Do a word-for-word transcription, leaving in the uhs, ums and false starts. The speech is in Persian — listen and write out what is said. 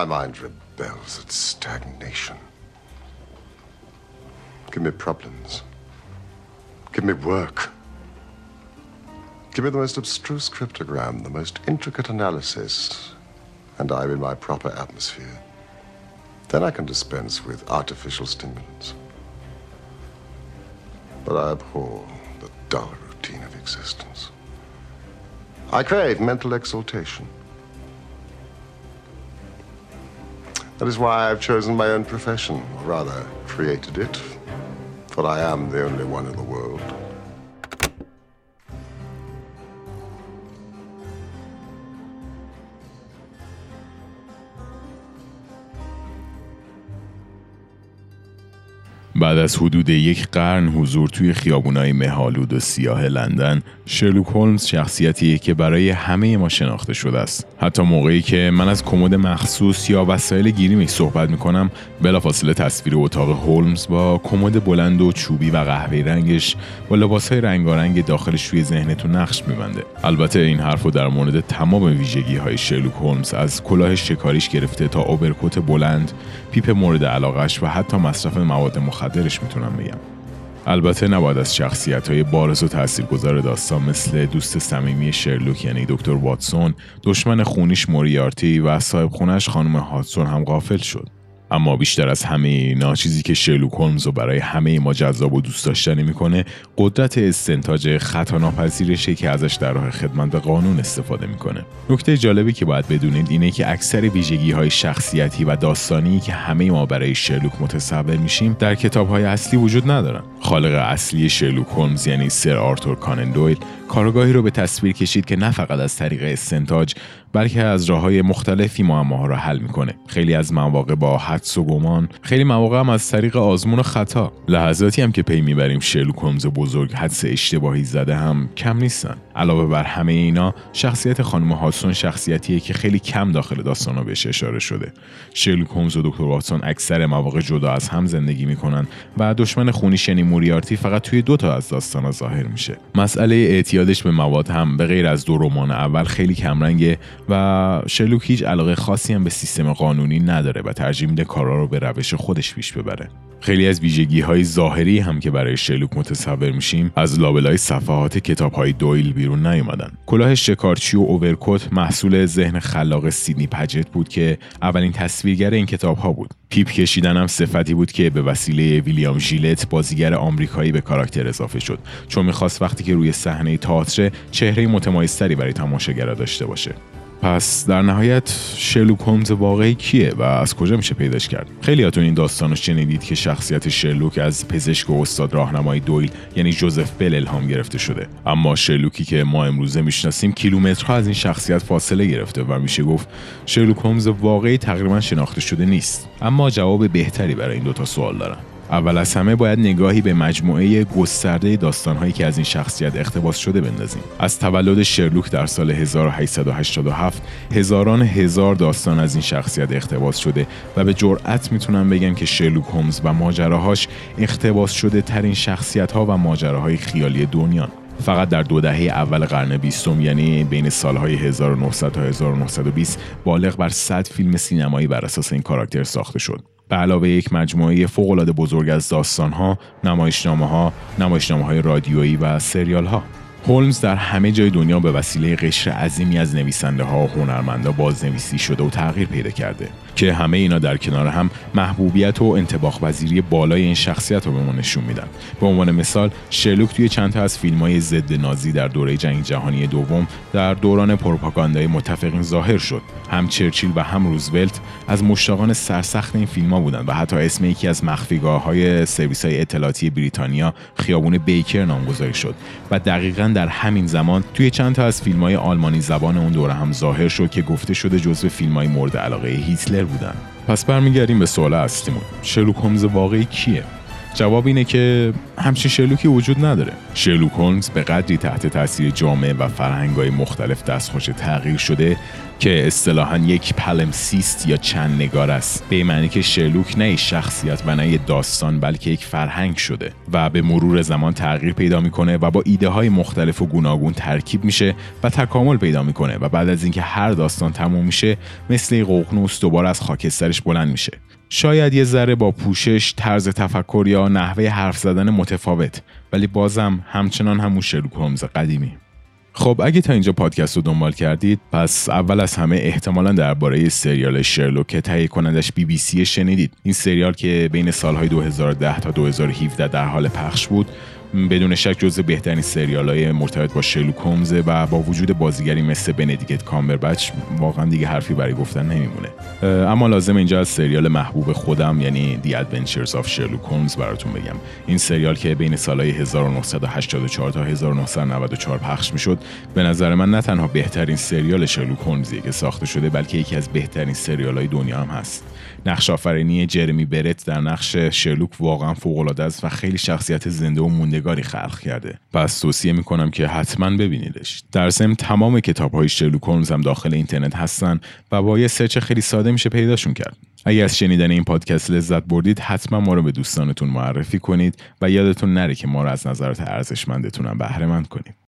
My mind rebels at stagnation. Give me problems. Give me work. Give me the most abstruse cryptogram, the most intricate analysis, and I'm in my proper atmosphere. Then I can dispense with artificial stimulants. But I abhor the dull routine of existence. I crave mental exaltation. That is why I've chosen my own profession, or rather, created it, for I am the only one in the world. بعد از حدود یک قرن حضور توی خیابونای مه‌آلود و سیاه لندن، شرلوک هولمز شخصیتیه که برای همه ما شناخته شده است. حتی موقعی که من از کمد مخصوص یا وسایل گیریمی صحبت میکنم، بلافاصله تصویر اتاق هولمز با کمد بلند و چوبی و قهوه‌ای رنگش با لباسهای رنگارنگ داخلش روی ذهنتون نقش می‌بنده. البته این حرفو در مورد تمام ویژگی‌های شرلوک هولمز از کلاه شکاریش گرفته تا اوبرکوت بلند، پیپ مورد علاقه‌اش و حتی مصرف مواد مخدر درش میتونم بگم. البته نباید از شخصیت‌های بارز و تاثیرگذار داستان مثل دوست صمیمی شرلوک یعنی دکتر واتسون، دشمن خونیش موریارتی و صاحب خونش خانم هادسون هم غافل شد. اما بیشتر از همه اینا چیزی که شرلوک هولمز رو برای همه ما جذاب و دوست داشتنی میکنه، قدرت استنتاج خطا ناپذیرشه که ازش در راه خدمت به قانون استفاده میکنه. نکته جالبی که باید بدونید اینه که اکثر ویژگی‌های شخصیتی و داستانی که همه ما برای شرلوک متصور میشیم، در کتاب‌های اصلی وجود ندارن. خالق اصلی شرلوک هولمز یعنی سر آرتور کانن دویل، کارگاهی رو به تصویر کشید که نه فقط از طریق استنتاج، بلکه از راه‌های مختلفی معماها را حل میکنه. خیلی از مواقع با حدس و گمان، خیلی مواقع هم از طریق آزمون و خطا. لحظاتی هم که پی میبریم شرلوک هولمز بزرگ حدس اشتباهی زده هم کم نیستن. علاوه بر همه اینا، شخصیت خانم هادسون شخصیتیه که خیلی کم داخل داستانا بهش اشاره شده. شرلوک هولمز و دکتر واتسون اکثر مواقع جدا از هم زندگی میکنن و دشمن خونیش یعنی موریارتی فقط توی دو تا از داستانا ظاهر میشه. مسئله اعتیادش به مواد هم به غیر از دو رمان اول خیلی کم رنگه و شرلوک هیچ علاقه خاصی هم به سیستم قانونی نداره و ترجیح میده کارا رو به روش خودش پیش ببره. خیلی از ویژگی‌های ظاهری هم که برای شرلوک متصور میشیم، از لابلای صفحات کتاب‌های دویل بیرون نیومدن. کلاه شکارچی و اوورکوت محصول ذهن خلاق سیدنی پجت بود که اولین تصویرگر این کتاب‌ها بود. پیپ کشیدن هم صفتی بود که به وسیله ویلیام ژیلت بازیگر آمریکایی به کاراکتر اضافه شد، چون می‌خواست وقتی که روی صحنه تئاتر چهره متمایزتری برای تماشاگرها داشته باشه. پس در نهایت شرلوک هولمز واقعی کیه و از کجا میشه پیداش کرد؟ خیلیاتون این داستانو شنیدید که شخصیت شرلوک از پزشک و استاد راهنمای دویل یعنی جوزف بل الهام گرفته شده. اما شرلوکی که ما امروزه میشناسیم کیلومترها از این شخصیت فاصله گرفته و میشه گفت شرلوک هولمز واقعی تقریبا شناخته شده نیست. اما جواب بهتری برای این دوتا سوال دارم. اول از همه باید نگاهی به مجموعه گسترده داستان‌هایی که از این شخصیت اقتباس شده بندازیم. از تولد شرلوک در سال هزار و هشتصد و هشتاد و هفت هزاران هزار داستان از این شخصیت اقتباس شده و به جرئت میتونم بگم که شرلوک هولمز و ماجراهاش اقتباس شده ترین شخصیت‌ها و ماجراهای خیالی دنیان. فقط در دو دهه اول قرن بیستم یعنی بین سالهای هزار و نهصد تا هزار و نهصد و بیست بالغ بر صد فیلم سینمایی بر اساس این کاراکتر ساخته شد. به علاوه یک مجموعه فوق‌العاده بزرگ از داستان‌ها، نمایشنامه‌ها، نمایشنامه‌های رادیویی و سریال‌ها. هولمز در همه جای دنیا به وسیله قشر عظیمی از نویسنده‌ها و هنرمندا بازنویسی شده و تغییر پیدا کرده که همه اینا در کنار هم محبوبیت و انطباق‌پذیری بالای این شخصیت رو به ما نشون میدن. به عنوان مثال، شرلوک توی چند تا از فیلم‌های ضد نازی در دوره جنگ جهانی دوم در دوران پروپاگاندای متفقین ظاهر شد. هم چرچیل و هم روزولت از مشتاقان سرسخت این فیلم‌ها بودن و حتی اسم یکی از مخفیگاه‌های سرویس‌های اطلاعاتی بریتانیا خیابون بیکر نامگذاری شد و دقیقاً در همین زمان توی چند تا از فیلم‌های آلمانی زبان اون دوره هم ظاهر شد که گفته شده جزو فیلم‌های مورد علاقه هیتلر بودن. پس برمیگردیم به سوال اصلیمون. شرلوک هولمز واقعی کیه؟ جواب اینه که همچین شرلوکی وجود نداره. شرلوک هولمز به قدری تحت تاثیر جامعه و فرهنگ‌های مختلف دستخوش تغییر شده که اصطلاحاً یک پلمسیست یا چند نگار است، به معنی که شرلوک نه شخصیت و نه داستان بلکه یک فرهنگ شده و به مرور زمان تغییر پیدا میکنه و با ایده‌های مختلف و گوناگون ترکیب میشه و تکامل پیدا میکنه و بعد از اینکه هر داستان تموم میشه مثل ققنوس دوباره از خاکسترش بلند میشه. شاید یه ذره با پوشش، طرز تفکر یا نحوه حرف زدن متفاوت، ولی بازم همچنان همون شرلوک هولمز قدیمی. خب اگه تا اینجا پادکست رو دنبال کردید، پس اول از همه احتمالاً درباره سریال شرلوک که تهیه کنندش بی بی سی شنیدید. این سریال که بین سالهای دو هزار و ده تا دو هزار و هفده در حال پخش بود، بدون شک جزو بهترین سریال‌های مرتبط با شرلوک هولمز و با وجود بازیگری مثل بندیکت کامبربچ واقعا دیگه حرفی برای گفتن نمیمونه. اما لازم اینجا از سریال محبوب خودم یعنی The Adventures of Sherlock Holmes براتون بگم. این سریال که بین سال‌های هزار و نهصد و هشتاد و چهار تا هزار و نهصد و نود و چهار پخش میشد، به نظر من نه تنها بهترین سریال شرلوک هولمزیه که ساخته شده، بلکه یکی از بهترین سریال‌های دنیا هم هست. نقش آفرینی جرمی برت در نقش شرلوک واقعا فوق‌العاده است و خیلی شخصیت زنده و ماندگاری خلق کرده. پس توصیه میکنم که حتما ببینیدش. در ضمن تمام کتاب‌های شرلوک هولمز هم داخل اینترنت هستن و با یه سرچ خیلی ساده میشه پیداشون کرد. اگه از شنیدن این پادکست لذت بردید، حتما ما رو به دوستانتون معرفی کنید و یادتون نره که ما رو از نظرات ارزشمندتون هم بهره مند کنید.